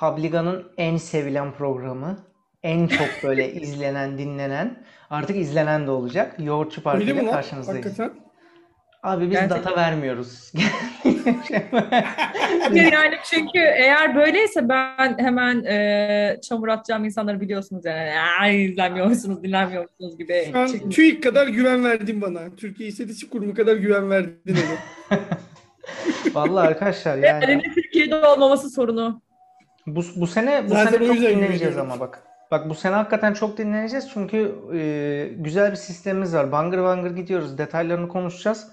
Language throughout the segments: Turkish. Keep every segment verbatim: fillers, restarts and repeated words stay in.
Habliga'nın en sevilen programı, en çok böyle izlenen, dinlenen, artık izlenen de olacak. Yoğurtçu Parkı ile karşınızdayız. Hakikaten. Abi biz gerçekten data vermiyoruz. Yani çünkü eğer böyleyse ben hemen e, çamur atacağım insanları, biliyorsunuz yani. Ay, izlenmiyorsunuz, dinlenmiyorsunuz gibi. Şu an TÜİK kadar güven verdin bana. Türkiye İstatistik Kurumu kadar güven verdin. Vallahi arkadaşlar yani. Yani Türkiye'de olmaması sorunu. Bu, bu sene, bu zaten sene çok dinleneceğiz ama bak. Bak bu sene hakikaten çok dinleneceğiz çünkü e, güzel bir sistemimiz var. Bangır bangır gidiyoruz. Detaylarını konuşacağız.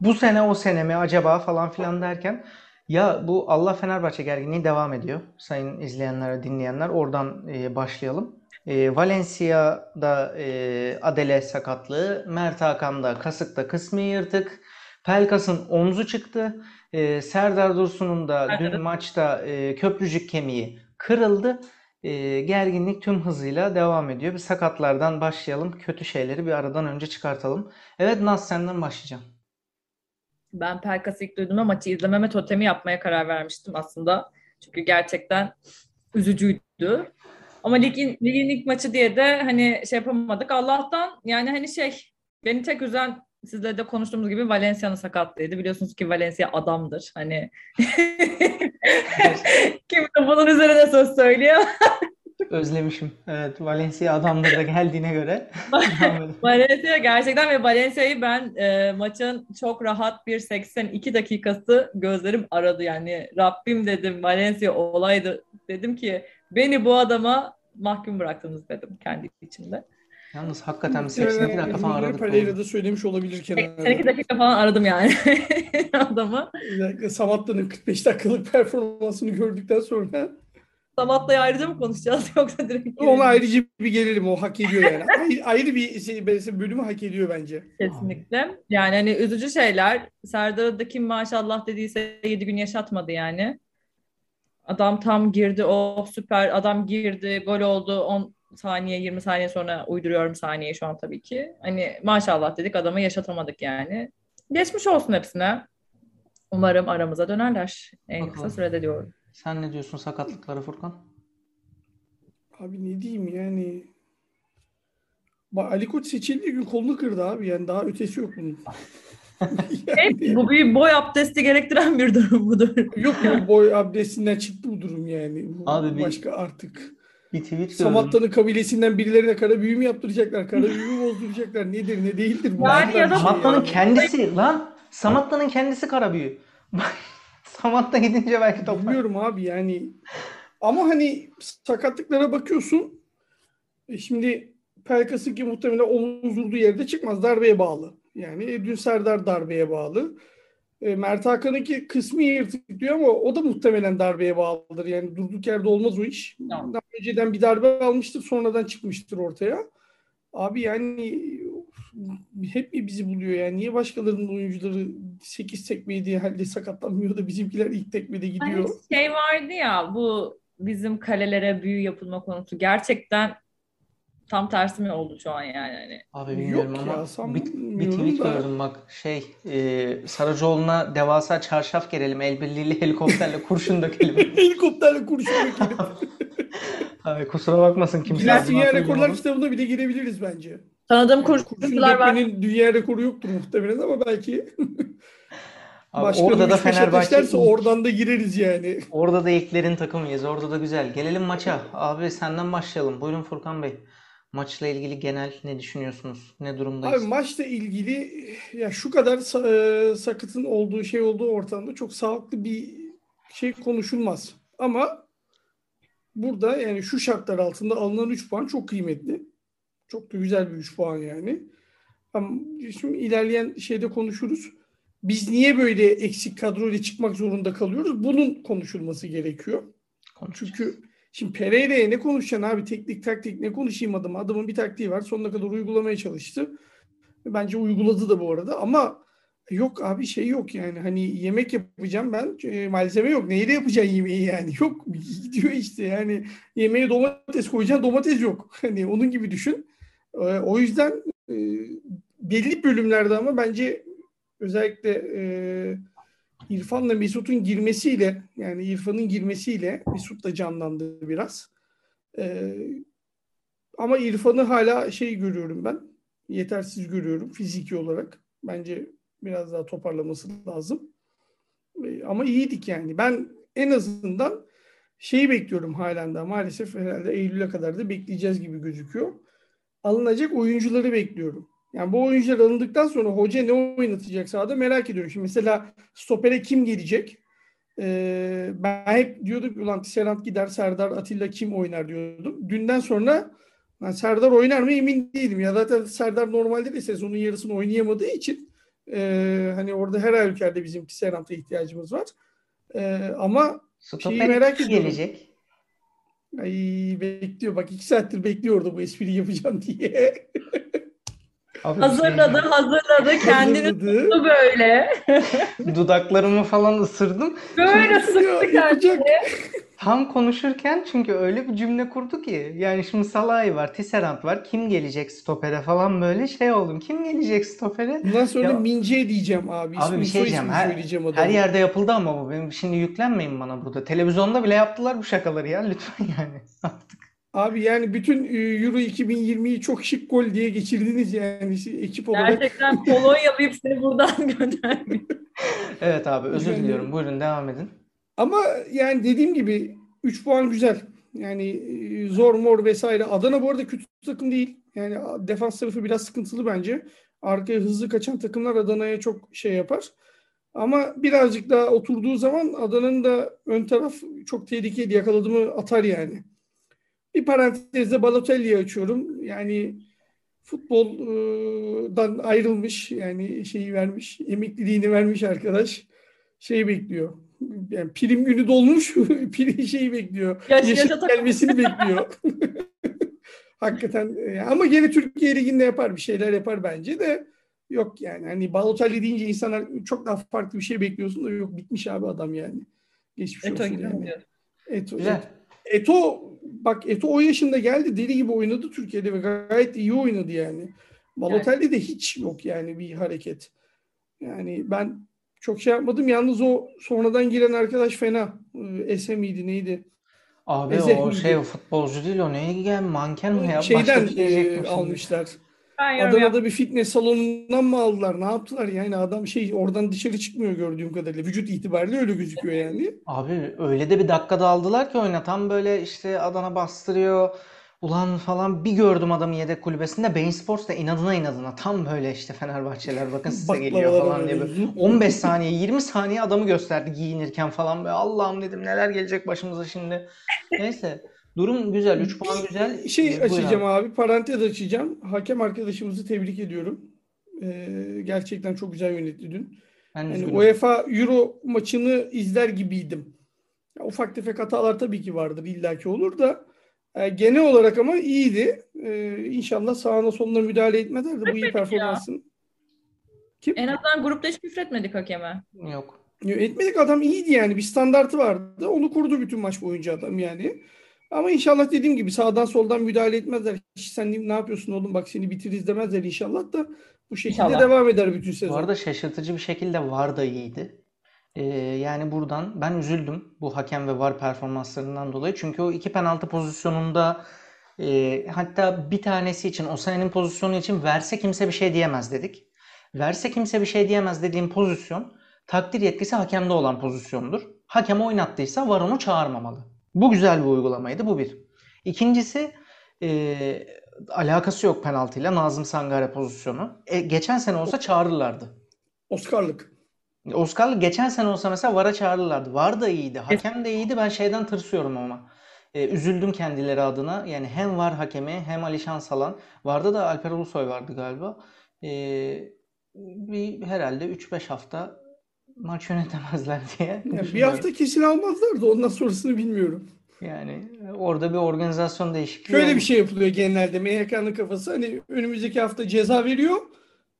Bu sene o sene mi acaba falan filan derken ya bu Allah Fenerbahçe gerginliği devam ediyor. Sayın izleyenler, dinleyenler, oradan e, başlayalım. E, Valencia'da e, Adele sakatlığı, Mert Hakan'da Kasık'ta kısmi yırtık, Pelkas'ın omzu çıktı, e, Serdar Dursun'un da dün evet. maçta e, köprücük kemiği kırıldı. E, gerginlik tüm hızıyla devam ediyor. Bir sakatlardan başlayalım. Kötü şeyleri bir aradan önce çıkartalım. Evet Naz, senden başlayacağım. Ben Pelkas'ı ilk duyduğumda maçı izlememe totemi yapmaya karar vermiştim aslında. Çünkü gerçekten üzücüydü. Ama ligin, ligin ilk maçı diye de hani şey yapamadık. Allah'tan yani hani şey, beni tek üzen sizle de konuştuğumuz gibi Valencia'nın sakatlığıydı. Biliyorsunuz ki Valencia adamdır. Hani kimse bunun üzerine söz söylüyor. Özlemişim. Evet, Valencia adamdır da geldiğine göre. Valencia gerçekten ve Valencia'yı ben e, maçın çok rahat bir seksen iki dakikası gözlerim aradı. Yani Rabbim dedim, Valencia olaydı. Dedim ki beni bu adama mahkum bıraktınız dedim kendi içimde. Yalnız hakikaten seksen iki dakika falan aradık. Paleyra'da söylemiş olabilir kenarda. seksen iki dakika falan aradım yani adamı. Samatta'nın kırk beş dakikalık performansını gördükten sonra. Samatta'yı ayrıca mı konuşacağız yoksa direkt? Ona ayrıca bir gelelim, o hak ediyor yani. Ayrı, ayrı bir şey, bölümü hak ediyor bence. Kesinlikle. Yani hani üzücü şeyler. Serdar'a da kim maşallah dediyse yedi gün yaşatmadı yani. Adam tam girdi, o süper adam girdi, gol oldu, on saniye, yirmi saniye sonra uyduruyorum saniyeyi şu an tabii ki. Hani maşallah dedik, adamı yaşatamadık yani. Geçmiş olsun hepsine. Umarım aramıza dönerler en bakalım kısa sürede diyorum. Sen ne diyorsun sakatlıklara Furkan? Abi ne diyeyim yani. Bak, Ali Koç seçildiği gün kolunu kırdı abi. Yani daha ötesi yok bunun. Yani bu bir boy abdesti gerektiren bir durum budur. Yok bu boy abdestinden çıktı bu durum yani. Abi başka bir... artık. Samatta'nın kabilesinden birilerine kara büyü mü yaptıracaklar? Kara büyü mü bozduracaklar? Nedir ne değildir? Yani ya da Samatta'nın şey kendisi lan. Samatta'nın kendisi kara büyü. Samatta gidince belki toplar. Bilmiyorum abi yani. Ama hani sakatlıklara bakıyorsun. Şimdi Pelkas'ın ki muhtemelen omuz vurduğu yerde çıkmaz. Darbeye bağlı. Yani dün Serdar darbeye bağlı. Mert Hakan'ınki kısmi yırtık diyor ama o da muhtemelen darbeye bağlıdır. Yani durduk yerde olmaz o iş. Tamam. Daha önceden bir darbe almıştır, sonradan çıkmıştır ortaya. Abi yani hep mi bizi buluyor yani? Niye başkalarının oyuncuları sekiz tekmeyi diye halde sakatlanmıyor da bizimkiler ilk tekmede gidiyor? Hani şey vardı ya, bu bizim kalelere büyü yapılma konusu gerçekten tam tersi mi oldu şu an yani? Hani. Abi bilmiyorum yok ama ya, bir, bir tweet gördüm bak şey e, Sarıcıoğlu'na devasa çarşaf gerelim, el birliğiyle helikopterle kurşun dökelim. Helikopterle kurşun dökelim. Abi kusura bakmasın kimse. Biraz dünya rekorlar kitabına bile girebiliriz bence. Tanıdığım kurşuncular var. Dünya rekoru yoktur muhtemelen ama belki. Abi orada da Fenerbahçe oradan da gireriz yani. Orada da eklerin takımıyız. Orada da güzel. Gelelim maça. Abi senden başlayalım. Buyurun Furkan Bey. Maçla ilgili genel ne düşünüyorsunuz? Ne durumdayız? Abi maçla ilgili ya şu kadar e, sakatın olduğu şey olduğu ortamda çok sağlıklı bir şey konuşulmaz. Ama burada yani şu şartlar altında alınan üç puan çok kıymetli. Çok da güzel bir üç puan yani. Ama şimdi ilerleyen şeyde konuşuruz. Biz niye böyle eksik kadroyla çıkmak zorunda kalıyoruz? Bunun konuşulması gerekiyor. Çünkü şimdi Pereyre'ye ne konuşacaksın abi? Teknik taktik ne konuşayım adama? Adamın bir taktiği var. Sonuna kadar uygulamaya çalıştı. Bence uyguladı da bu arada. Ama yok abi şey yok yani. Hani yemek yapacağım ben. E, malzeme yok. Neyle yapacaksın yemeği yani? Yok. Gidiyor işte yani. Yemeğe domates koyacaksın. Domates yok. Hani onun gibi düşün. E, o yüzden e, belli bölümlerde ama bence özellikle e, İrfan'la Mesut'un girmesiyle, yani İrfan'ın girmesiyle Mesut da canlandı biraz. Ee, ama İrfan'ı hala şey görüyorum ben. Yetersiz görüyorum fiziki olarak. Bence biraz daha toparlaması lazım. Ee, ama iyiydik yani. Ben en azından şeyi bekliyorum halen de. Maalesef herhalde Eylül'e kadar da bekleyeceğiz gibi gözüküyor. Alınacak oyuncuları bekliyorum. Yani bu oyuncular alındıktan sonra hoca ne oynatacak sahada merak ediyorum. Şimdi mesela stopere kim gelecek? Ee, ben hep diyordum ulan Tisserand gider, Serdar, Atilla kim oynar diyordum. Dünden sonra ben Serdar oynar mı emin değilim. Ya zaten Serdar normalde de sezonun yarısını oynayamadığı için e, hani orada her halükarda bizim Tisserand'a ihtiyacımız var. E, ama stopere şeyi merak ediyorum. Gelecek. Ay, bekliyor. Bak iki saattir bekliyordu bu espriyi yapacağım diye. Abi, hazırladı, hazırladı. Kendini tuttu böyle. Dudaklarımı falan ısırdım. Böyle sıktı kendini. Tam konuşurken çünkü öyle bir cümle kurdu ki. Yani şimdi Salah'ı var, Tisserand var. Kim gelecek stopere falan böyle şey oldum. Kim gelecek stopere? Bundan sonra ya, Mince diyeceğim abi. Abi bir şey diyeceğim. Her, her yerde yapıldı ama bu. Benim, şimdi yüklenmeyin bana burada. Televizyonda bile yaptılar bu şakaları ya. Lütfen yani artık. Abi yani bütün Euro iki bin yirmiyi çok şık gol diye geçirdiniz yani ekip olarak. Gerçekten Polonyalı hepsini buradan gönderdim. Evet abi özür yani, diliyorum. Buyurun devam edin. Ama yani dediğim gibi üç puan güzel. Yani zor mor vesaire. Adana bu arada kötü takım değil. Yani defans tarafı biraz sıkıntılı bence. Arkaya hızlı kaçan takımlar Adana'ya çok şey yapar. Ama birazcık daha oturduğu zaman Adana'nın da ön taraf çok tehlikeli, yakaladığımı atar yani. Bir parantezde Balotelli'yi açıyorum. Yani futboldan ayrılmış, yani şeyi vermiş, emekliliğini vermiş arkadaş. Şey bekliyor. Yani prim günü dolmuş, prim şeyi bekliyor. Yaş, Yaşın yaşa gelmesini bekliyor. Hakikaten. Ama gene Türkiye Ligi'nde yapar, bir şeyler yapar bence de. Yok yani. Hani Balotelli deyince insanlar çok daha farklı bir şey bekliyorsun da yok bitmiş abi adam yani. Geçmiş Eto olsun yani. Eto. Eto. Eto Bak Eto o yaşında geldi. Deli gibi oynadı Türkiye'de ve gayet iyi oynadı yani. Balotelli de hiç yok yani bir hareket. Yani ben çok şey yapmadım. Yalnız o sonradan giren arkadaş fena. Ese miydi neydi? Abi Eze o miydi? Şey o futbolcu değil o. Neye giden manken mi ya? Şeyden e, almışlar. Adana'da bir fitness salonundan mı aldılar? Ne yaptılar? Yani adam şey oradan dışarı çıkmıyor gördüğüm kadarıyla. Vücut itibariyle öyle gözüküyor yani. Abi öyle de bir dakikada aldılar ki oyuna. Tam böyle işte Adana bastırıyor. Ulan falan bir gördüm adamı yedek kulübesinde. Bein Sports'ta inadına inadına. Tam böyle işte Fenerbahçeler bakın size baklavalar geliyor falan diye. Böyle. on beş saniye yirmi saniye adamı gösterdi giyinirken falan. Böyle Allah'ım dedim neler gelecek başımıza şimdi. Neyse. Durum güzel. üç puan güzel. Şey Buyur açacağım abi. abi. Parantez açacağım. Hakem arkadaşımızı tebrik ediyorum. Ee, gerçekten çok güzel yönetti dün. Yani UEFA Euro maçını izler gibiydim. Ya, ufak tefek hatalar tabii ki vardır. İllaki olur da. E, genel olarak ama iyiydi. E, inşallah sağına soluna müdahale etmezler de bu iyi performansın. Kim? En azından grupta hiç küfretmedik hakeme. Yok. Etmedik. Adam iyiydi yani. Bir standartı vardı. Onu kurdu bütün maç boyunca adam yani. Ama inşallah dediğim gibi sağdan soldan müdahale etmezler. Sen ne yapıyorsun oğlum bak seni bitiririz demezler inşallah da bu şekilde inşallah devam eder bütün sezon. Bu arada şaşırtıcı bir şekilde V A R da iyiydi. Ee, yani buradan ben üzüldüm bu hakem ve V A R performanslarından dolayı. Çünkü o iki penaltı pozisyonunda e, hatta bir tanesi için o senenin pozisyonu için verse kimse bir şey diyemez dedik. Verse kimse bir şey diyemez dediğim pozisyon takdir yetkisi hakemde olan pozisyondur. Hakem oynattıysa V A R onu çağırmamalı. Bu güzel bir uygulamaydı. Bu bir. İkincisi e, alakası yok penaltıyla. Nazım Sangare pozisyonu. E, geçen sene olsa çağırırlardı. Oscar'lık. Oscar'lık geçen sene olsa mesela V A R'a çağırırlardı. V A R da iyiydi. Hakem de iyiydi. Ben şeyden tırsıyorum ama. E, üzüldüm kendileri adına. Yani hem V A R hakemi hem Ali Şansalan. V A R'da da Alper Ulusoy vardı galiba. E, bir, herhalde üç beş hafta maç yönetemezler diye. Yani bir hafta kesin almazlardı. Ondan sonrasını bilmiyorum. Yani orada bir organizasyon değişikliği. Şöyle bir şey yapılıyor genelde. M H K'nın kafası hani önümüzdeki hafta ceza veriyor.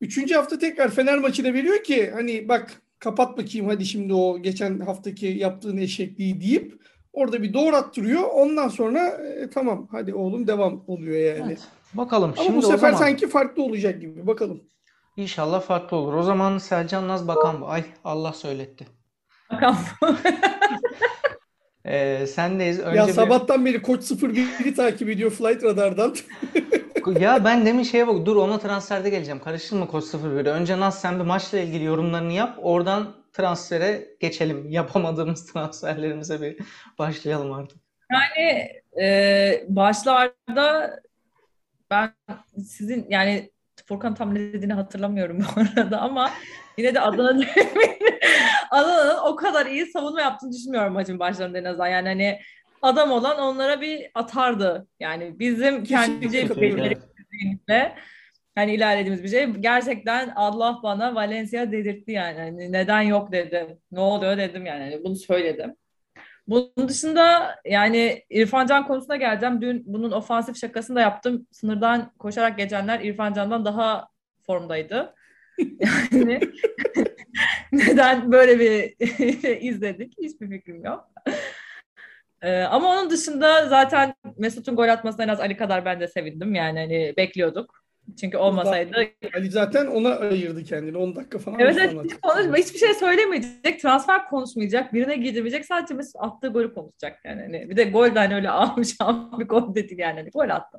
Üçüncü hafta tekrar Fener maçına veriyor ki hani bak kapat bakayım hadi şimdi o geçen haftaki yaptığın eşekliği deyip orada bir doğrattırıyor. Ondan sonra e, tamam hadi oğlum devam oluyor yani. Evet, bakalım. Ama şimdi bu sefer zaman sanki farklı olacak gibi. Bakalım. İnşallah farklı olur. O zaman Selcan Naz Bakan bu. Ay Allah söyletti. Ee, sendeyiz. Önce ya bir... sabahtan beri Koç sıfır bir'i takip ediyor Flight Radar'dan. Ya ben demin şeye bak, dur ona transferde geleceğim. Karıştırma Koç sıfır bir'i. Önce Naz sen bir maçla ilgili yorumlarını yap. Oradan transfere geçelim. Yapamadığımız transferlerimize bir başlayalım artık. Yani e, başlarda ben sizin yani Furkan tam ne dediğini hatırlamıyorum bu arada ama yine de Adana'nın Adana'nın o kadar iyi savunma yaptığını düşünmüyorum maçın başlarında en azından. Yani hani adam olan onlara bir atardı. Yani bizim kendince birbirimizle hani ilerlediğimiz bir şey. Gerçekten Allah bana Valencia dedirtti yani. Hani neden yok dedim. Ne oluyor dedim yani. Hani bunu söyledim. Bunun dışında yani İrfan Can konusuna geleceğim. Dün bunun ofansif şakasını da yaptım. Sınırdan koşarak geçenler İrfan Can'dan daha formdaydı. Yani neden böyle bir izledik? Hiçbir fikrim yok. Ee, ama onun dışında zaten Mesut'un gol atmasına en az Ali kadar ben de sevindim. Yani hani bekliyorduk. Çünkü olmasaydı... Ali zaten ona ayırdı kendini. on dakika falan. Evet, hiç konuşma, hiçbir şey söylemeyecek. Transfer konuşmayacak. Birine girmeyecek. Sadece mesela attığı golü konuşacak. Yani. Hani bir de golden öyle almış almış bir gol dedi yani. Hani gol attı.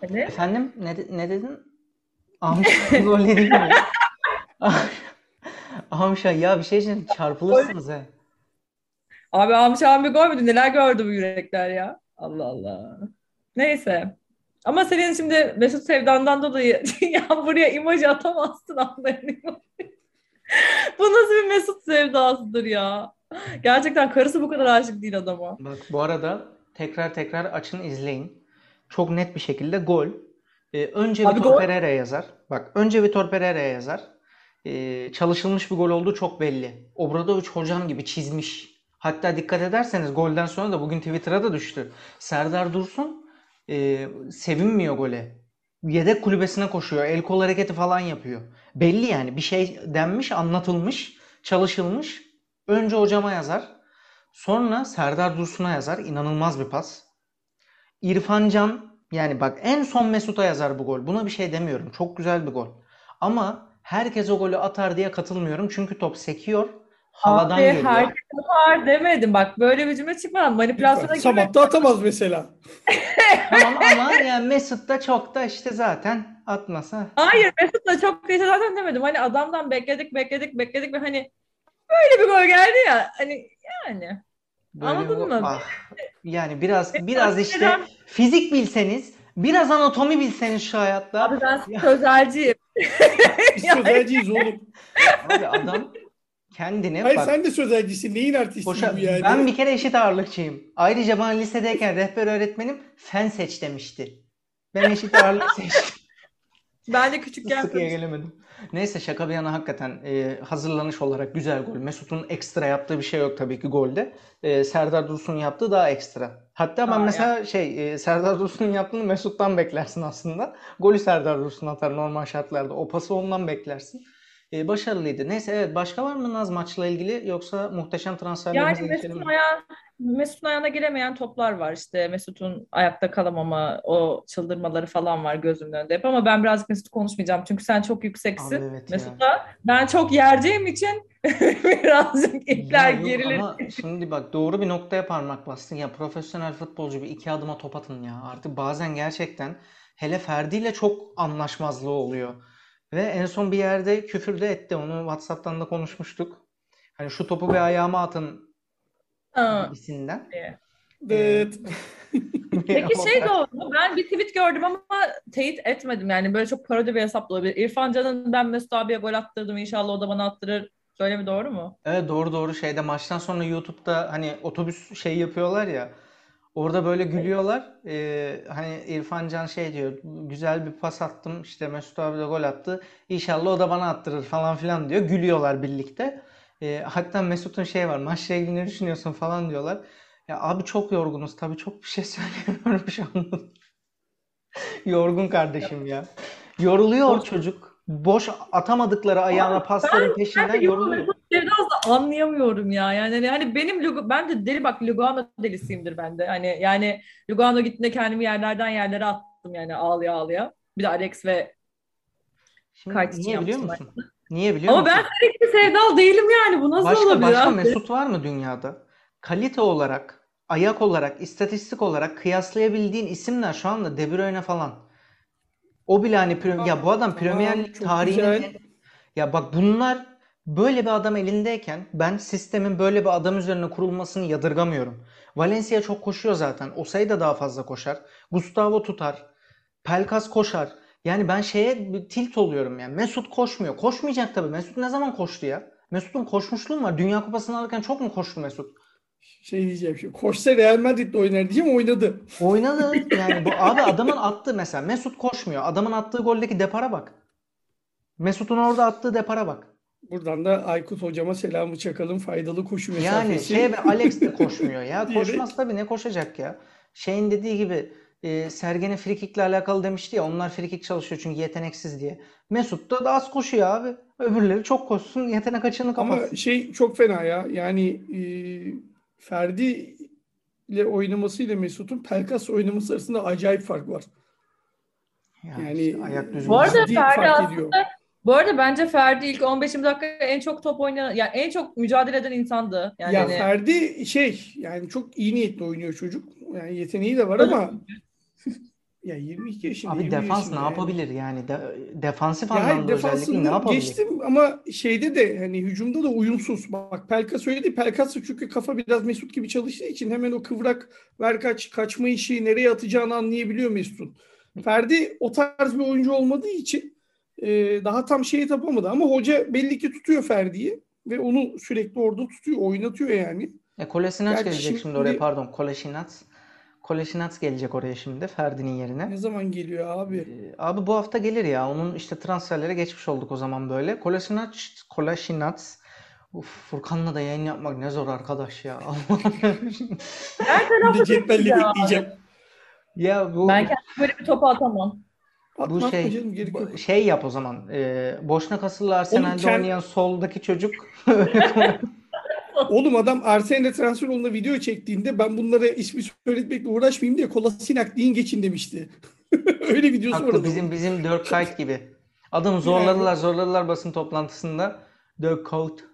Hani... Efendim? Ne, ne dedin? Almış bir gol dedi mi? Amşa ya bir şey için çarpılırsınız he. Abi Amşa'nın bir gol müydü? Neler gördü bu yürekler ya. Allah Allah. Neyse. Ama senin şimdi Mesut sevdandan dolayı ya buraya imajı atamazsın anlayamıyorum. Bu nasıl bir Mesut sevdasıdır ya. Gerçekten karısı bu kadar aşık değil adama. Bak bu arada tekrar tekrar açın izleyin. Çok net bir şekilde gol. Ee, önce Vítor Pereira yazar. Bak önce Vítor Pereira yazar. Ee, çalışılmış bir gol olduğu çok belli. Obradoviç hocam gibi çizmiş. Hatta dikkat ederseniz golden sonra da bugün Twitter'a da düştü. Serdar Dursun Ee, sevinmiyor gole. Yedek kulübesine koşuyor. El kol hareketi falan yapıyor. Belli yani. Bir şey denmiş, anlatılmış, çalışılmış. Önce hocama yazar. Sonra Serdar Dursun'a yazar. İnanılmaz bir pas. İrfan Can yani bak en son Mesut'a yazar bu gol. Buna bir şey demiyorum. Çok güzel bir gol. Ama herkes o golü atar diye katılmıyorum. Çünkü top sekiyor. Havadan abi, geliyor. Herkes var demedim. Bak böyle bir cümle çıkmadan manipülasyona girmek. Samatta atamaz mesela. Tamam ama yani Mesut da çok da işte zaten atmasa. Hayır Mesut da çok da işte zaten demedim. Hani adamdan bekledik bekledik bekledik ve hani böyle bir gol geldi ya. Hani yani. Böyle anladın bu, mı? Ah, yani biraz biraz işte fizik bilseniz, biraz anatomi bilseniz şu hayatta. Abi ben sözelciyim. Sözelciyiz oğlum. Abi adam kendine hayır bak, sen de sözelcisin. Neyin artistisin bu yani? Ben bir kere eşit ağırlıkçıyım. Ayrıca ben lisedeyken rehber öğretmenim fen seç demişti. Ben eşit ağırlık seçtim. Ben de küçükken sıkıya gelemedim. Neyse şaka bir yana hakikaten e, hazırlanış olarak güzel gol. Mesut'un ekstra yaptığı bir şey yok tabii ki golde. E, Serdar Dursun'un yaptığı daha ekstra. Hatta ben Aa, mesela ya. şey e, Serdar Dursun'un yaptığını Mesut'tan beklersin aslında. Golü Serdar Dursun atar normal şartlarda. O pası ondan beklersin. Ee, başarılıydı. Neyse evet başka var mı Naz maçla ilgili yoksa muhteşem transferlerimize yani geçelim mi? Ayağı, Mesut'un ayağına giremeyen toplar var işte Mesut'un ayakta kalamama o çıldırmaları falan var gözümün önünde hep ama ben birazcık Mesut'u konuşmayacağım çünkü sen çok yükseksin. Abi, evet Mesut'a ya. Ben çok yerceğim için birazcık ipler ya, gerilir. Ama şimdi bak doğru bir noktaya parmak bastın ya profesyonel futbolcu bir iki adıma top atın ya artık bazen gerçekten hele Ferdi ile çok anlaşmazlığı oluyor. Ve en son bir yerde küfür de etti. Onu WhatsApp'tan da konuşmuştuk. Hani şu topu bir ayağıma atın gibisinden. Evet. Peki şey de oldu. Ben bir tweet gördüm ama teyit etmedim. Yani böyle çok parodi bir hesapla olabilir. İrfan Can'ın ben Mesut abiye gol attırdım. İnşallah o da bana attırır. Söyle mi doğru mu? Evet doğru doğru. Şeyde maçtan sonra YouTube'da hani otobüs şey yapıyorlar ya. Orada böyle gülüyorlar. Ee, hani İrfan Can şey diyor. Güzel bir pas attım. İşte Mesut abi de gol attı. İnşallah o da bana attırır falan filan diyor. Gülüyorlar birlikte. Ee, hatta Mesut'un şey var. Maçla ilgili ne düşünüyorsun falan diyorlar. Ya abi çok yorgunuz. Tabii çok bir şey söylemiyorum şu an. Yorgun kardeşim ya. Yoruluyor boş çocuk. Boş atamadıkları ayağına pasların ben, peşinden ben yoruluyor. Biraz da anlayamıyorum ya. Yani hani benim ben de deli bak Lugano delisiyimdir ben de. Hani yani Lugano gittiğinde kendimi yerlerden yerlere attım yani ağlıya ağlıya. Bir de Alex ve kaç için yaptım. Biliyor musun? Niye biliyor musun? Ama ben sürekli sevdal değilim yani. Bu nasıl başka, olabilir? Başka abi? Mesut var mı dünyada? Kalite olarak, ayak olarak, istatistik olarak kıyaslayabildiğin isimler şu anda De Bruyne falan. O bile hani pre- ya bu adam Premier Lig tarihinde ya bak bunlar böyle bir adam elindeyken ben sistemin böyle bir adam üzerine kurulmasını yadırgamıyorum. Valencia çok koşuyor zaten. Osay da daha fazla koşar. Gustavo tutar. Pelkas koşar. Yani ben şeye tilt oluyorum yani. Mesut koşmuyor. Koşmayacak tabii. Mesut ne zaman koştu ya? Mesut'un koşmuşluğu mu var? Dünya Kupası'nı alırken çok mu koştu Mesut? Şey diyeceğim şimdi. Koşsa Real Madrid'de oynar diyeceğim. Oynadı. Oynadı. Yani bu abi adamın attığı mesela. Mesut koşmuyor. Adamın attığı goldeki depara bak. Mesut'un orada attığı depara bak. Buradan da Aykut hocama selamı çakalım. Faydalı koşu mesafesi. Yani şey Alex de koşmuyor ya. Koşmaz tabii. Ne koşacak ya? Şeyin dediği gibi E, Sergen'in frikikle alakalı demişti ya, onlar frikik çalışıyor çünkü yeteneksiz diye. Mesut da az koşuyor abi. Öbürleri çok koşsun, yetenek açığını kapatsın. Ama şey çok fena ya. Yani e, Ferdi ile oynaması ile Mesut'un Pelkas oynaması arasında acayip fark var. Yani, yani işte, ayak düzgün. Bu arada Ferdi aslında, bu arada bence Ferdi ilk on beş yirmi dakika en çok top oynayan, yani en çok mücadele eden insandı. Yani ya hani... Ferdi şey yani çok iyi niyetli oynuyor çocuk. Yani yeteneği de var ama ya yirmi iki yaşında. Abi defans ne yani. Yapabilir yani? De, defansif anlamda yani özellikle ne yapabilir? Geçtim ama şeyde de hani hücumda da uyumsuz. Bak Pelkas söyledi. Pelkas çünkü kafa biraz Mesut gibi çalıştığı için hemen o kıvrak ver kaç kaçma işi nereye atacağını anlayabiliyor Mesut'un. Ferdi o tarz bir oyuncu olmadığı için e, daha tam şeyi tapamadı ama hoca belli ki tutuyor Ferdi'yi ve onu sürekli orada tutuyor, oynatıyor yani. E, Kolašinac gelecek şimdi, şimdi oraya pardon. Kolašinac. Kolašinac gelecek oraya şimdi Ferdi'nin yerine. Ne zaman geliyor abi? Ee, abi bu hafta gelir ya. Onun işte transferlere geçmiş olduk o zaman böyle. Kolašinac, Kolašinac. Uf, Furkan'la da yayın yapmak ne zor arkadaş ya. Her cepbelli bekleyeceğim. Ya bu ben kendim böyle bir topu atamam. Bu Atmak şey bu, şey yap o zaman. E, Boşnak asıllı Arsenal'de kend... oynayan soldaki çocuk. Oğlum adam Arsene'le transfer olduğunda video çektiğinde ben bunlara ismi söyletmekle uğraşmayayım diye Kolašinac deyin geçin demişti. Öyle videosu vardı. Bizim bizim Dirk Kuyt gibi. Adamı zorladılar zorladılar basın toplantısında. Dirk Kuyt.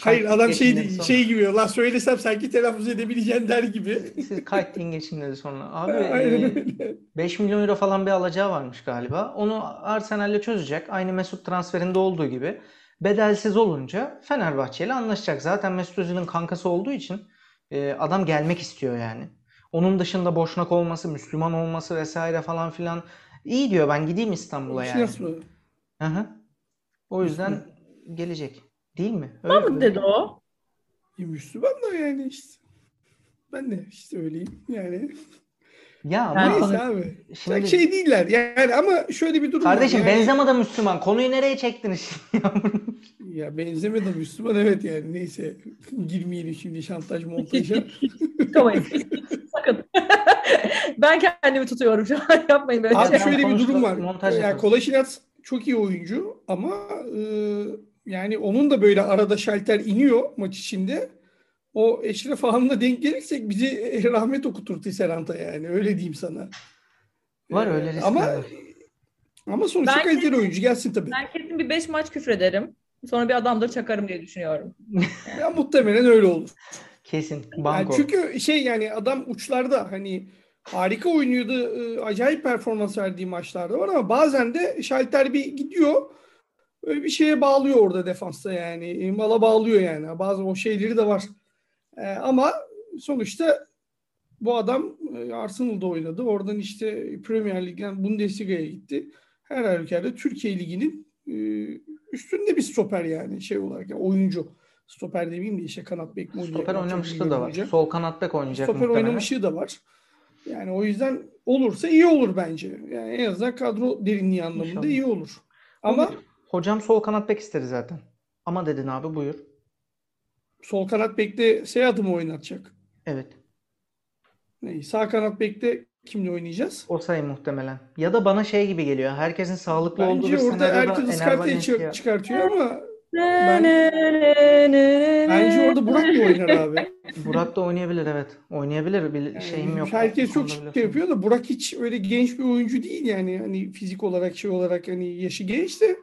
Hayır adam şey şey gibi la söylesem sanki telaffuz edebileceğin der gibi. Siz Kuyt deyin geçin dedi sonra. Abi e, beş milyon euro falan bir alacağı varmış galiba. Onu Arsenal'le çözecek. Aynı Mesut transferinde olduğu gibi. Bedelsiz olunca Fenerbahçe ile anlaşacak. Zaten Mesut Özil'in kankası olduğu için e, adam gelmek istiyor yani. Onun dışında Boşnak olması, Müslüman olması vesaire falan filan. İyi diyor ben gideyim İstanbul'a yani. Hı-hı. O yüzden Müslüman. Gelecek. Değil mi? Öyle mı dedi o? E, Müslüman da yani işte. Ben de işte öyleyim yani. Ya yani neyse bana, abi. Şimdi, şey değiller yani ama şöyle bir durum kardeşim var. Yani. Benzema da Müslüman. Konuyu nereye çektiniz? Ya Benzema da Müslüman evet yani neyse. Girmeyelim şimdi şantaj montaja. Tamam. Sakın. Ben kendimi tutuyorum şu an. Yapmayın böyle. Abi şöyle bir durum var. Yani Kolašinac çok iyi oyuncu ama e, yani onun da böyle arada şalter iniyor maç içinde. O Eşref Ağam'la denk gelirsek bizi rahmet okutur Tisserand'a yani. Öyle diyeyim sana. Var öyle riskler. Ama, ama sonuçta kaliteli oyuncu gelsin tabii. Ben kesin bir beş maç küfrederim. Sonra bir adamdır çakarım diye düşünüyorum. Ya muhtemelen öyle olur. Kesin. Banko. Yani çünkü şey yani adam uçlarda hani harika oynuyordu. Acayip performans verdiği maçlarda var ama bazen de şalter bir gidiyor. Öyle bir şeye bağlıyor orada defansta yani. Mala bağlıyor yani. Bazı o şeyleri de var. Ee, ama sonuçta bu adam e, Arsenal'da oynadı. Oradan işte Premier Lig'den Bundesliga'ya gitti. Her halükarda Türkiye Ligi'nin e, üstünde bir stoper yani şey olarak yani oyuncu. Stoper demeyeyim de işte kanat bek mi? Stoper oynamışlığı da var. Olacak. Sol kanat bek oynayacak. Stoper muhtemelen. Oynamışlığı da var. Yani o yüzden olursa iyi olur bence. Yani en azından kadro derinliği anlamında İnşallah. iyi olur. Ama hocam sol kanat bek istedi zaten. Ama dedin abi buyur. Sol kanat bekte Seyad'ı mı oynatacak? Evet. Ney? Sağ kanat bekte kimle oynayacağız? O sayı muhtemelen. Ya da bana şey gibi geliyor. Herkesin sağlıklı bence olduğu bir senaryoda. Bence orada herkes Iskati'yi çık- çıkartıyor ama ben, bence orada Burak da oynar abi. Burak da oynayabilir evet. Oynayabilir. Bir yani şeyim yok. Herkes çok şey yapıyor da Burak hiç öyle genç bir oyuncu değil yani. Hani fizik olarak şey olarak hani yaşı genç de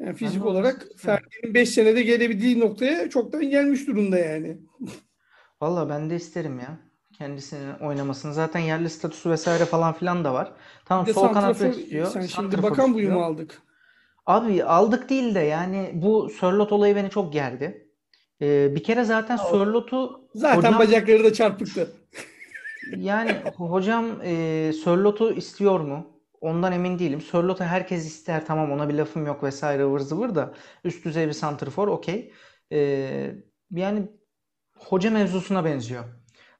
Yani fizik Anladım. olarak Ferdi'nin beş senede gelebildiği noktaya çoktan gelmiş durumda yani. Vallahi ben de isterim ya. Kendisinin oynamasını. Zaten yerli statüsü vesaire falan filan da var. Tamam, sol kanat istiyor. Sen şimdi Bakan buyumu aldık. Abi aldık değil de yani bu Sørloth olayı beni çok gerdi. Ee, bir kere zaten Sørloth'u zaten hocam, bacakları da çarpıktı. Yani hocam e, Sørloth'u istiyor mu? Ondan emin değilim. Sørloth'u herkes ister. Tamam, ona bir lafım yok vesaire vır zıvır da üst düzey bir santrfor okey. Ee, yani hoca mevzusuna benziyor.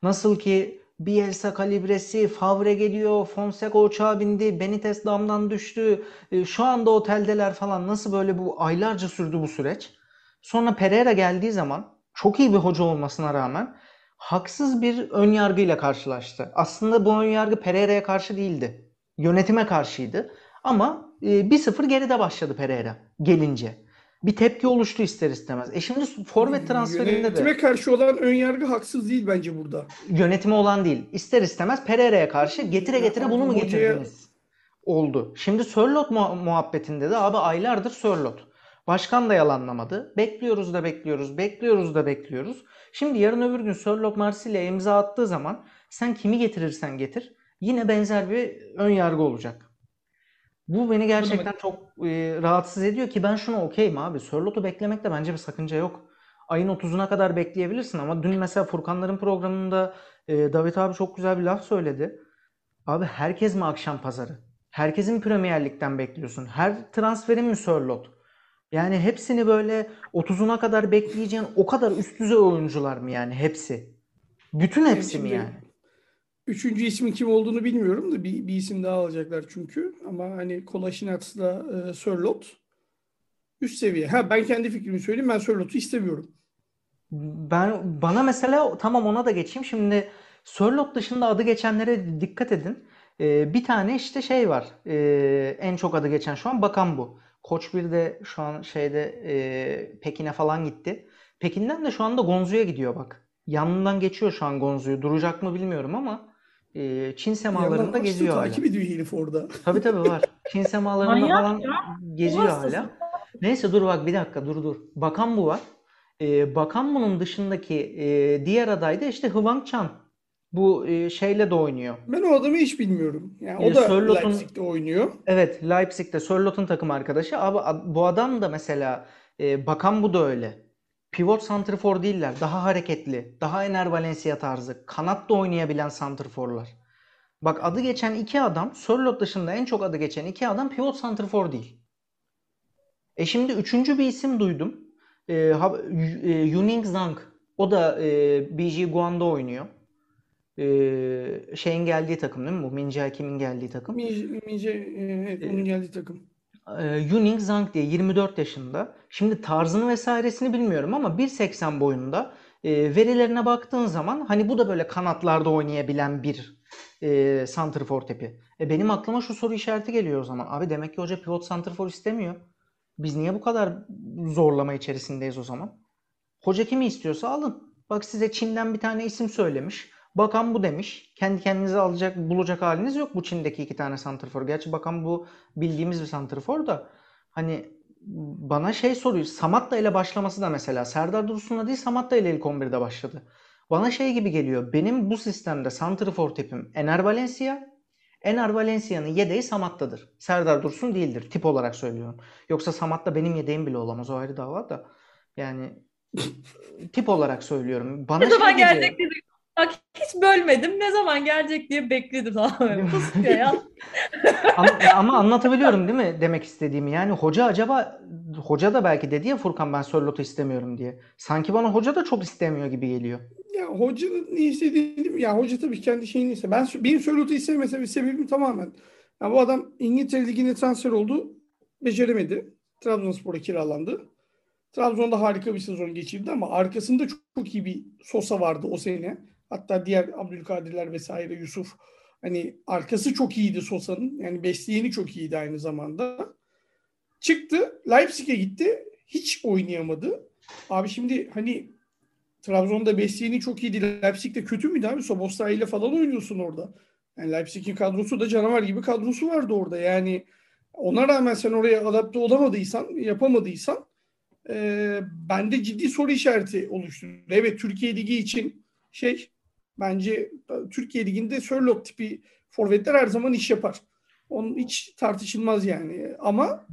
Nasıl ki Bielsa kalibresi, Favre geliyor, Fonseca uçağa bindi, Benitez damdan düştü, şu anda oteldeler falan, nasıl böyle bu aylarca sürdü bu süreç. Sonra Pereira geldiği zaman çok iyi bir hoca olmasına rağmen haksız bir önyargıyla karşılaştı. Aslında bu önyargı Pereira'ya karşı değildi. Yönetime karşıydı. Ama bir sıfır geride başladı Pereira gelince. Bir tepki oluştu ister istemez. E şimdi forvet transferinde yönetime de... Yönetime karşı olan önyargı haksız değil bence burada. Yönetime olan değil. İster istemez Pereira'ya karşı getire getire ya, bunu mu getirdiniz? Oldu. Şimdi Sørloth muhabbetinde de abi aylardır Sørloth. Başkan da yalanlamadı. Bekliyoruz da bekliyoruz, bekliyoruz da bekliyoruz. Şimdi yarın öbür gün Sørloth Marsilya'ya imza attığı zaman sen kimi getirirsen getir yine benzer bir önyargı olacak. Bu beni gerçekten çok e, rahatsız ediyor ki ben şuna okeyim abi. Sörloth'u beklemekte bence bir sakınca yok. Ayın otuzuna kadar bekleyebilirsin ama dün mesela Furkanların programında e, Davut abi çok güzel bir laf söyledi. Abi herkes mi akşam pazarı? Herkesin Premier Lig'den bekliyorsun. Her transferin mi Sørloth? Yani hepsini böyle otuzuna kadar bekleyeceğin o kadar üst düzey oyuncular mı yani hepsi? Bütün hepsi Şimdi... mi yani? Üçüncü ismin kim olduğunu bilmiyorum da bir, bir isim daha alacaklar çünkü. Ama hani Kolašinac'la e, Sørloth üst seviye. Ha, ben kendi fikrimi söyleyeyim. Ben Sörlot'u istemiyorum. Ben bana mesela tamam ona da geçeyim. Şimdi Sørloth dışında adı geçenlere dikkat edin. Ee, bir tane işte şey var. Ee, en çok adı geçen şu an Bakan bu. Koç bir de şu an şeyde e, Pekin'e falan gitti. Pekin'den de şu anda Gonzu'ya gidiyor bak. Yanından geçiyor şu an Gonzu'yu. Duracak mı bilmiyorum ama Çin semalarında geziyor hala. Takip ediyor herif orada. Tabii tabii var. Çin semalarında falan geziyor hala. Neyse dur bak bir dakika dur dur. Bakan bu var. Ee, Bakan bunun dışındaki e, diğer aday da işte Hwang Chan. Bu e, şeyle de oynuyor. Ben o adamı hiç bilmiyorum. Yani ee, o da Sörlot'un, Leipzig'te oynuyor. Evet Leipzig'te Sörlot'un takım arkadaşı. Abi, bu adam da mesela e, Bakan bu da öyle. Pivot santrfor değiller. Daha hareketli. Daha Ener Valencia tarzı. Kanat da oynayabilen santrforlar. Bak adı geçen iki adam, Sørloth dışında en çok adı geçen iki adam pivot santrfor değil. E şimdi üçüncü bir isim duydum. E, e, Yuning Zhang. O da e, B J Guang'da oynuyor. E, şeyin geldiği takım değil mi? Bu Min Jae Kim'in geldiği takım. Min, Min Jae, evet, onun geldiği takım. Yuning Zhang diye yirmi dört yaşında. Şimdi tarzını vesairesini bilmiyorum ama bir seksen boyunda e, verilerine baktığın zaman hani bu da böyle kanatlarda oynayabilen bir e, santrfor tipi. E, benim aklıma şu soru işareti geliyor o zaman. Abi demek ki hoca pivot santrfor istemiyor. Biz niye bu kadar zorlama içerisindeyiz o zaman? Hoca kimi istiyorsa alın. Bak size Çin'den bir tane isim söylemiş. Bakan bu demiş. Kendi kendinize alacak, bulacak haliniz yok bu Çin'deki iki tane santrfor. Gerçi Bakan bu bildiğimiz bir santrfor da hani bana şey soruyor. Samatta ile başlaması da mesela Serdar Dursun'la değil Samatta ile ilk on birde başladı. Bana şey gibi geliyor. Benim bu sistemde santrfor tipim Ener Valencia. Ener Valencia'nın yedeği Samatta'dır. Serdar Dursun değildir. Tip olarak söylüyorum. Yoksa Samatta benim yedeğim bile olamaz. O ayrı dava da. Yani tip olarak söylüyorum. Bana ne şey zaman gelecek dedik. Bak hiç bölmedim. Ne zaman gelecek diye bekledim. ya. ama, ama anlatabiliyorum değil mi demek istediğimi? Yani hoca acaba, hoca da belki dedi ya Furkan ben Sörlot'u istemiyorum diye. Sanki bana hoca da çok istemiyor gibi geliyor. Ya hocanın ne istediğini, ya hoca tabii kendi şeyini ise. Ben, benim Sörlot'u istemese bir sebebim tamamen. Ya bu adam İngiltere Ligi'ne transfer oldu. Beceremedi. Trabzonspor'a kiralandı. Trabzon'da harika bir sezon geçirdi ama arkasında çok, çok iyi bir Sosa vardı o sene. Hatta diğer Abdülkadirler vesaire Yusuf. Hani arkası çok iyiydi Sosa'nın. Yani besleyeni çok iyiydi aynı zamanda. Çıktı. Leipzig'e gitti. Hiç oynayamadı. Abi şimdi hani Trabzon'da besleyeni çok iyiydi. Leipzig'de kötü müydü abi? Szoboszlai ile falan oynuyorsun orada. Yani Leipzig'in kadrosu da canavar gibi kadrosu vardı orada. Yani Ona rağmen sen oraya adapte olamadıysan, yapamadıysan e, bende ciddi soru işareti oluşturuyor. Evet, Türkiye Ligi için şey, bence Türkiye Ligi'nde Sørloth tipi forvetler her zaman iş yapar. Onun hiç tartışılmaz yani. Ama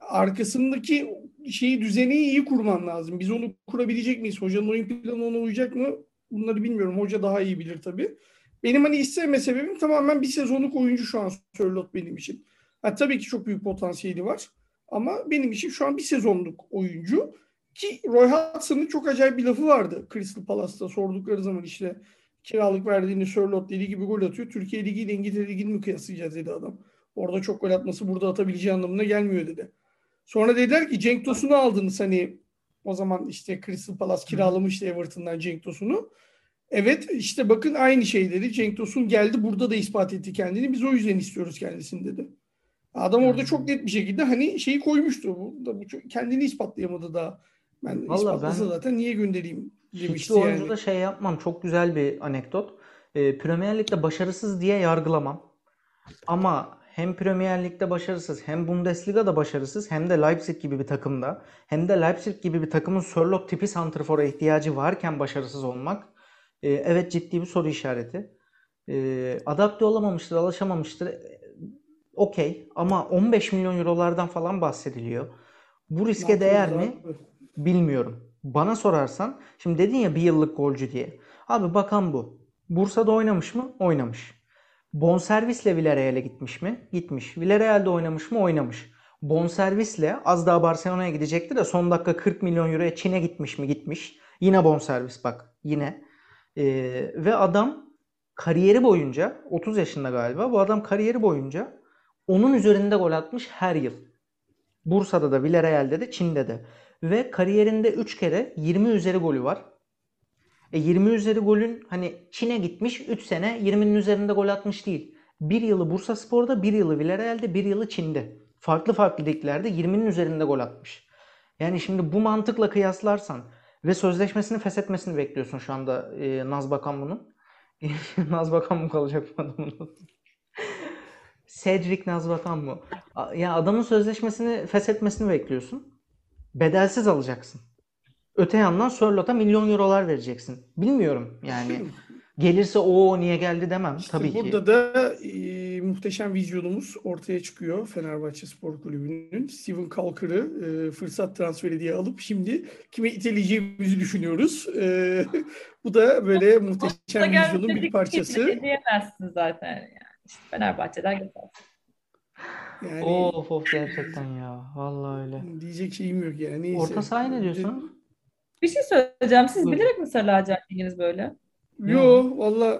arkasındaki şeyi, düzeni iyi kurman lazım. Biz onu kurabilecek miyiz? Hocanın oyun planı ona uyacak mı? Bunları bilmiyorum. Hoca daha iyi bilir tabii. Benim hani isteme sebebim tamamen bir sezonluk oyuncu şu an Sørloth benim için. Ha, tabii ki çok büyük potansiyeli var. Ama benim için şu an bir sezonluk oyuncu. Ki Roy Hudson'ın çok acayip bir lafı vardı. Crystal Palace'ta sordukları zaman işte kiralık verdiğini Sørloth dediği gibi gol atıyor. Türkiye Ligi ile İngiltere Ligi'ni mi kıyaslayacağız dedi adam. Orada çok gol atması burada atabileceği anlamına gelmiyor dedi. Sonra dediler ki Cenk Tosun'u aldınız hani, o zaman işte Crystal Palace kiralamıştı Everton'dan Cenk Tosun'u. Evet işte bakın aynı şey dedi. Cenk Tosun geldi, burada da ispat etti kendini. Biz o yüzden istiyoruz kendisini dedi. Adam orada çok net bir şekilde hani şeyi koymuştu. Kendini ispatlayamadı daha. Ben Vallahi ispatlasa ben zaten niye göndereyim demişti. Hiçbir yani. Oyuncuda şey yapmam. Çok güzel bir anekdot. E, Premier Lig'de başarısız diye yargılamam. Ama hem Premier Lig'de başarısız, hem Bundesliga'da başarısız, hem de Leipzig gibi bir takımda, hem de Leipzig gibi bir takımın Sörloth tipi santrfora ihtiyacı varken başarısız olmak, e, evet ciddi bir soru işareti. E, adapte olamamıştır, alışamamıştır. Okey, ama on beş milyon eurolardan falan bahsediliyor. Bu riske ya, değer mi? Bilmiyorum. Bana sorarsan, şimdi dedin ya bir yıllık golcü diye. Abi Bakan bu. Bursa'da oynamış mı? Oynamış. Bonservisle Villarreal'e gitmiş mi? Gitmiş. Villarreal'de oynamış mı? Oynamış. Bonservisle az daha Barcelona'ya gidecekti de son dakika kırk milyon euroya Çin'e gitmiş mi? Gitmiş. Yine bonservis bak. Yine. Ee, ve adam kariyeri boyunca, otuz yaşında galiba, bu adam kariyeri boyunca onun üzerinde gol atmış her yıl. Bursa'da da, Villarreal'de de, Çin'de de. Ve kariyerinde üç kere yirmi üzeri golü var. E yirmi üzeri golün hani Çin'e gitmiş üç sene yirminin üzerinde gol atmış değil. bir yılı Bursaspor'da, bir yılı Villarreal'de, bir yılı Çin'de. Farklı farklı liglerde yirminin üzerinde gol atmış. Yani şimdi bu mantıkla kıyaslarsan ve sözleşmesini feshetmesini bekliyorsun şu anda e, Naz Bakan bunun. Naz Bakan mı kalacak bu adamın? Cedric Naz Bakan mı? Ya adamın sözleşmesini feshetmesini bekliyorsun. Bedelsiz alacaksın. Öte yandan Sörloth'a milyon eurolar vereceksin. Bilmiyorum yani. Gelirse o niye geldi demem işte tabii burada ki. Burada da e, muhteşem vizyonumuz ortaya çıkıyor. Fenerbahçe Spor Kulübü'nün Steven Calker'ı e, fırsat transferi diye alıp şimdi kime iteleyeceğimizi düşünüyoruz. E, bu da böyle muhteşem vizyonun bir parçası. Diyemezsin zaten yani. İşte Fenerbahçe'den geçersin. Yani, of of gerçekten ya. Vallahi öyle. Diyecek şeyim yok yani. Neyse. Orta sahaya ne diyorsun? Bir şey söyleyeceğim. Siz Buyur. bilerek mi sarılacaksınız böyle? Yo vallahi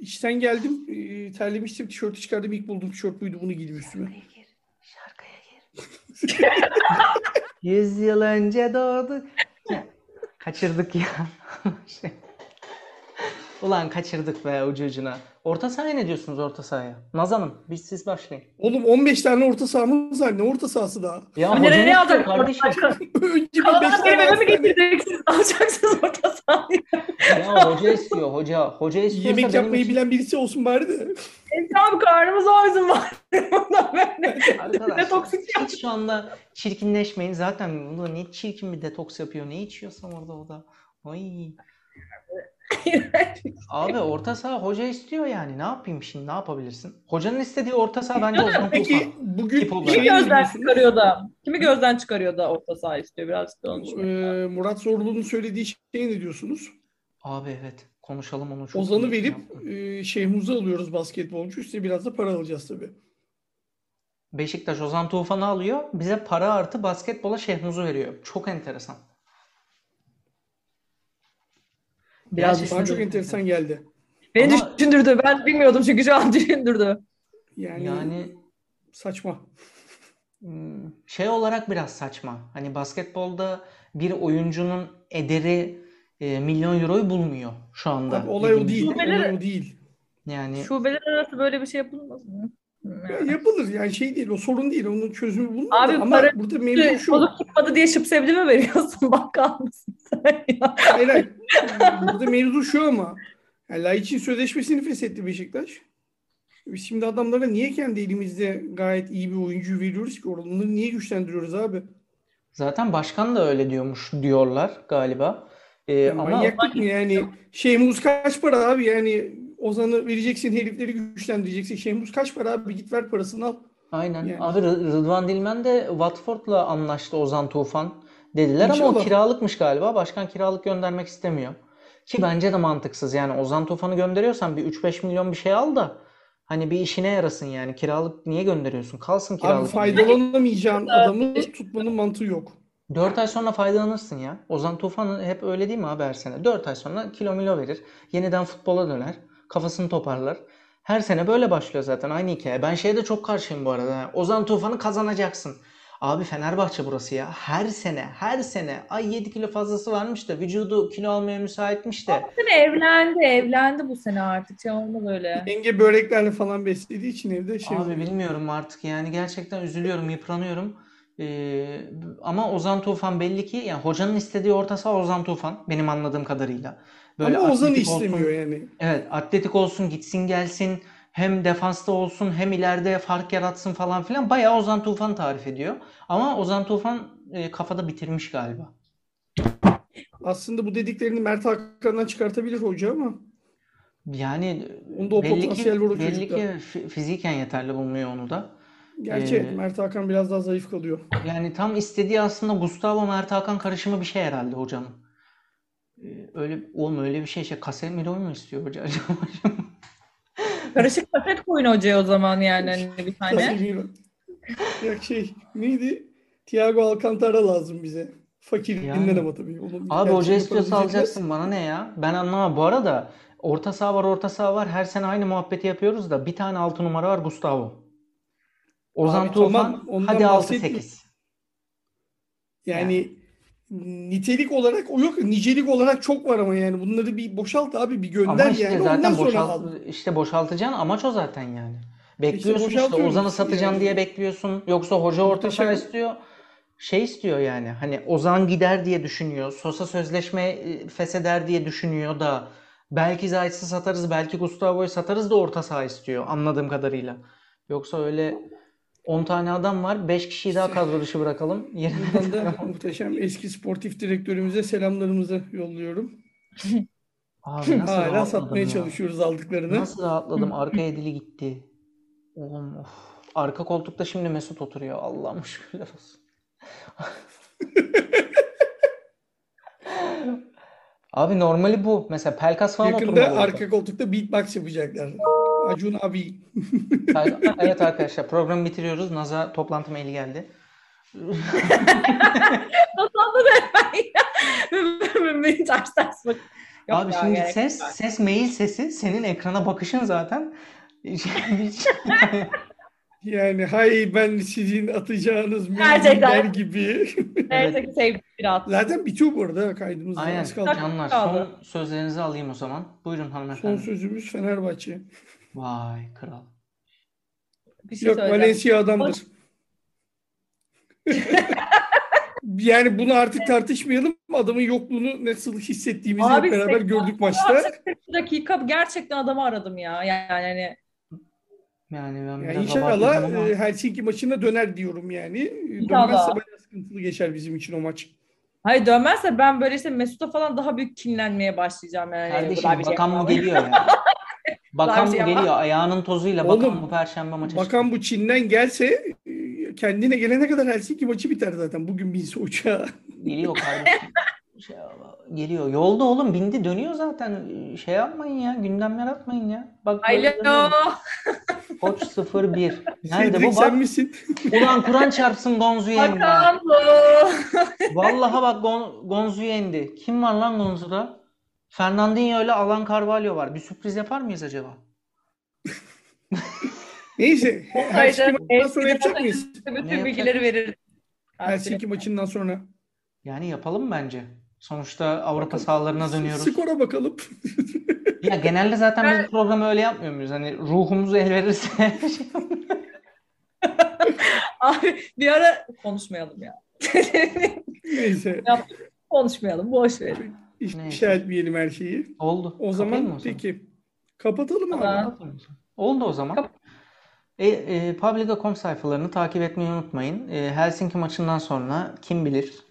işten geldim. E, terlemiştim. Tişörtü çıkardım. İlk bulduğum tişört buydu. Bunu giydim üstüme. Şarkıya gir. Şarkıya gir. Yüz yıl önce doğduk. Ya, kaçırdık ya. şey. Ulan kaçırdık be ucu ucuna. Orta sahaya ne diyorsunuz orta sahaya? Naz Hanım, biz siz başlayın. Oğlum on beş tane orta sahamız var. Ne orta sahası daha? Ya hocam ne alacak kardeşim? Önce bir beş tane eve mi getireceksiniz? Alacaksınız orta sahayı. Ya hoca istiyor, hoca. Hoca istiyorsa yemek yapmayı için bilen birisi olsun bari de. E tamam, karnımız ağzım var. Ondan böyle. Arkadaşlar hiç şu anda çirkinleşmeyin. Zaten bunu ne çirkin bir detoks yapıyor. Ne içiyorsam orada o da. Ay. Abi orta saha hoca istiyor yani. Ne yapayım şimdi? Ne yapabilirsin? Hocanın istediği orta saha bence Osman Tuğsan. Bugün kimi gözden çıkarıyor da? Kimi gözden çıkarıyor da orta saha istiyor? Birazcık da olmuş. Ee, Murat Zorlu'nun söylediği şey ne diyorsunuz? Abi evet. Konuşalım onu. Çok Ozan'ı verip e, Şeyhmuz'u alıyoruz basketbolcu. Üstüne biraz da para alacağız tabii. Beşiktaş Ozan Tufan'ı alıyor. Bize para artı basketbola Şeyhmuz'u veriyor. Çok enteresan. Biraz bana çok enteresan geldi. Beni ama düşündürdü. Ben bilmiyordum çünkü şu an düşündürdü. Yani, yani saçma. Şey olarak biraz saçma. Hani basketbolda bir oyuncunun ederi e, milyon euroyu bulmuyor şu anda. Abi, olay o değil. Şubeler, olay o değil. Yani şubeler arası böyle bir şey yapılmaz mı? Ya yapılır yani şey değil, o sorun değil, onun çözümü bulunur da ama para, burada mevzu şu. Olup tutmadı diye şıp sebze mi veriyorsun bakkal mısın sen ya? Hayır hayır, burada mevzu şu ama yani Laiç'in sözleşmesini feshetti Beşiktaş. Şimdi adamlara niye kendi elimizde gayet iyi bir oyuncu veriyoruz ki? Onları niye güçlendiriyoruz abi? Zaten başkan da öyle diyormuş diyorlar galiba. Ee, yani ama manyaklık mı yani? Şeyhmuz kaç para abi? Yani Ozan'ı vereceksin, herifleri güçlendireceksin. Şeyhmuz kaç para abi? Git ver parasını al. Aynen. Yani. Abi Rıdvan Dilmen de Watford'la anlaştı Ozan Tufan dediler İnşallah. Ama o kiralıkmış galiba. Başkan kiralık göndermek istemiyor. Ki bence de mantıksız. Yani Ozan Tufan'ı gönderiyorsan bir üç beş milyon bir şey al da hani bir işine yarasın yani. Kiralık niye gönderiyorsun? Kalsın kiralık. Abi faydalanamayacağın adamı tutmanın mantığı yok. dört ay sonra faydalanırsın ya. Ozan Tufan'ın hep öyle değil mi abi her sene? dört ay sonra kilo milo verir. Yeniden futbola döner. Kafasını toparlar. Her sene böyle başlıyor zaten aynı hikaye. Ben şeye de çok karşıyım bu arada. Ozan Tufan'ı kazanacaksın. Abi Fenerbahçe burası ya. Her sene, her sene. Ay yedi kilo fazlası varmış da vücudu kilo almaya müsaitmiş de. Aslında evlendi, evlendi bu sene artık. Şey oldu böyle. Yenge böreklerle falan beslediği için evde şey. Abi oluyor. Bilmiyorum artık yani gerçekten üzülüyorum, yıpranıyorum. Ee, ama Ozan Tufan belli ki yani hocanın istediği orta saha Ozan Tufan benim anladığım kadarıyla. Böyle ama Ozan istemiyor olsun, yani. Evet, atletik olsun, gitsin gelsin. Hem defansta olsun hem ileride fark yaratsın falan filan. Bayağı Ozan Tufan tarif ediyor. Ama Ozan Tufan e, kafada bitirmiş galiba. Aslında bu dediklerini Mert Hakan'dan çıkartabilir hoca ama. Yani onda belli ki, belli ki fiziken yeterli bulmuyor onu da. Gerçi ee, Mert Hakan biraz daha zayıf kalıyor. Yani tam istediği aslında Gustavo Mert Hakan karışımı bir şey herhalde hocanın. Ee, öyle oğlum öyle bir şey şey. Casemiro mu istiyor hoca acaba? Karışık paket koyun hocaya o zaman yani hani bir tane. Ya şey neydi? Thiago Alcantara lazım bize. Fakir yani. Dinlenem tabii. Oğlum, abi hoca istiyorsa alacaksın bana ne ya? Ben anlamam. Bu arada orta saha var orta saha var. Her sene aynı muhabbeti yapıyoruz da bir tane altı numara var Gustavo. Ozan abi, Tufan tamam, hadi altı sekiz. Yani, yani nitelik olarak o yok. Nicelik olarak çok var ama yani bunları bir boşalt abi bir gönder ama işte yani. Zaten ondan sonra boşalt, al. İşte boşaltacaksın amaç o zaten yani. Bekliyorsun işte, işte Ozan'ı satacaksın yani. Diye bekliyorsun. Yoksa hoca orta saha istiyor. Şey istiyor yani hani Ozan gider diye düşünüyor. Sosa sözleşme fesheder diye düşünüyor da belki Zayt'sı satarız belki Gustavo'yu satarız da orta saha istiyor anladığım kadarıyla. Yoksa öyle on tane adam var. beş kişiyi daha kadro dışı bırakalım. Buradan da muhteşem eski sportif direktörümüze selamlarımızı yolluyorum. Abi nasıl hala satmaya ya. Çalışıyoruz aldıklarını. Nasıl rahatladım? Arka edili gitti. Oğlum of. Arka koltukta şimdi Mesut oturuyor. Allah'ım şükürler olsun. Abi normali bu. Mesela Pelkas falan oturmuyor. Yakında oturma arka koltukta beatbox yapacaklar. Acun abi. Evet arkadaşlar programı bitiriyoruz. Naz'a toplantı maili geldi. Toplantı maili. Ters ters bak. Abi şimdi ses, ses mail sesi senin ekrana bakışın zaten. Yani hay ben sizin atacağınız mailler gibi. Gerçekten sevdiğim bir at. Zaten bitiyor bu arada kaydımız. Aynen. Canlar son sözlerinizi alayım o zaman. Buyurun hanımefendi. Son sözümüz Fenerbahçe. Vay kral. Şey yok Valencia adamdır. Yani bunu artık tartışmayalım. Adamın yokluğunu nasıl hissettiğimizi abi, hep beraber gördük maçta. kırk dakika gerçekten adamı aradım ya. Yani hani yani ben yani inşallah e, Helsinki maçına döner diyorum yani. İnşallah. Dönmezse bayağı sıkıntılı geçer bizim için o maç. Hayır dönmezse ben böyle işte Mesut'a falan daha büyük kinlenmeye başlayacağım yani. Kardeşim yani, bakan mı geliyor ya? Bakan bu geliyor ayağının tozuyla. Oğlum, Bakan bu perşembe maçı. Bakan bu Çin'den gelse kendine gelene kadar Helsinki maçı biter zaten. Bugün binse uçağa. Geliyor kardeşim. Şey, geliyor. Yolda oğlum bindi dönüyor zaten. Şey yapmayın ya. Gündem yaratmayın ya. Bak. Alo. Koç sıfır bir. Nerede bu? Sen misin? Ulan Kur'an çarpsın Gonzu'yu yendi. Bakan bu. Vallaha bak Gon- Gonzu'yu yendi. Kim var lan Gonzu'da? Fernandinho ile Alan Carvalho var. Bir sürpriz yapar mıyız acaba? Neyse. Helsinki maçından sonra yapacak mıyız? Bütün bilgileri verir. Helsinki maçından sonra. Yani yapalım bence. Sonuçta Avrupa bakalım. Sahalarına dönüyoruz. Skora bakalım. Ya genelde zaten ben... biz programı öyle yapmıyor muyuz? Hani ruhumuzu el verirse. Abi bir ara konuşmayalım ya. Neyse. Konuşmayalım. Boş verin. İşe etmeyelim her şeyi. Oldu. O zaman, o zaman peki. Kapatalım abi. Oldu o zaman. Kap- E, e, Publica nokta com sayfalarını takip etmeyi unutmayın. E, Helsinki maçından sonra kim bilir,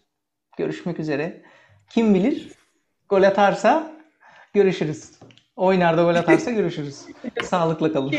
görüşmek üzere. Kim bilir, gol atarsa görüşürüz. Oynar da gol atarsa görüşürüz. Sağlıkla kalın.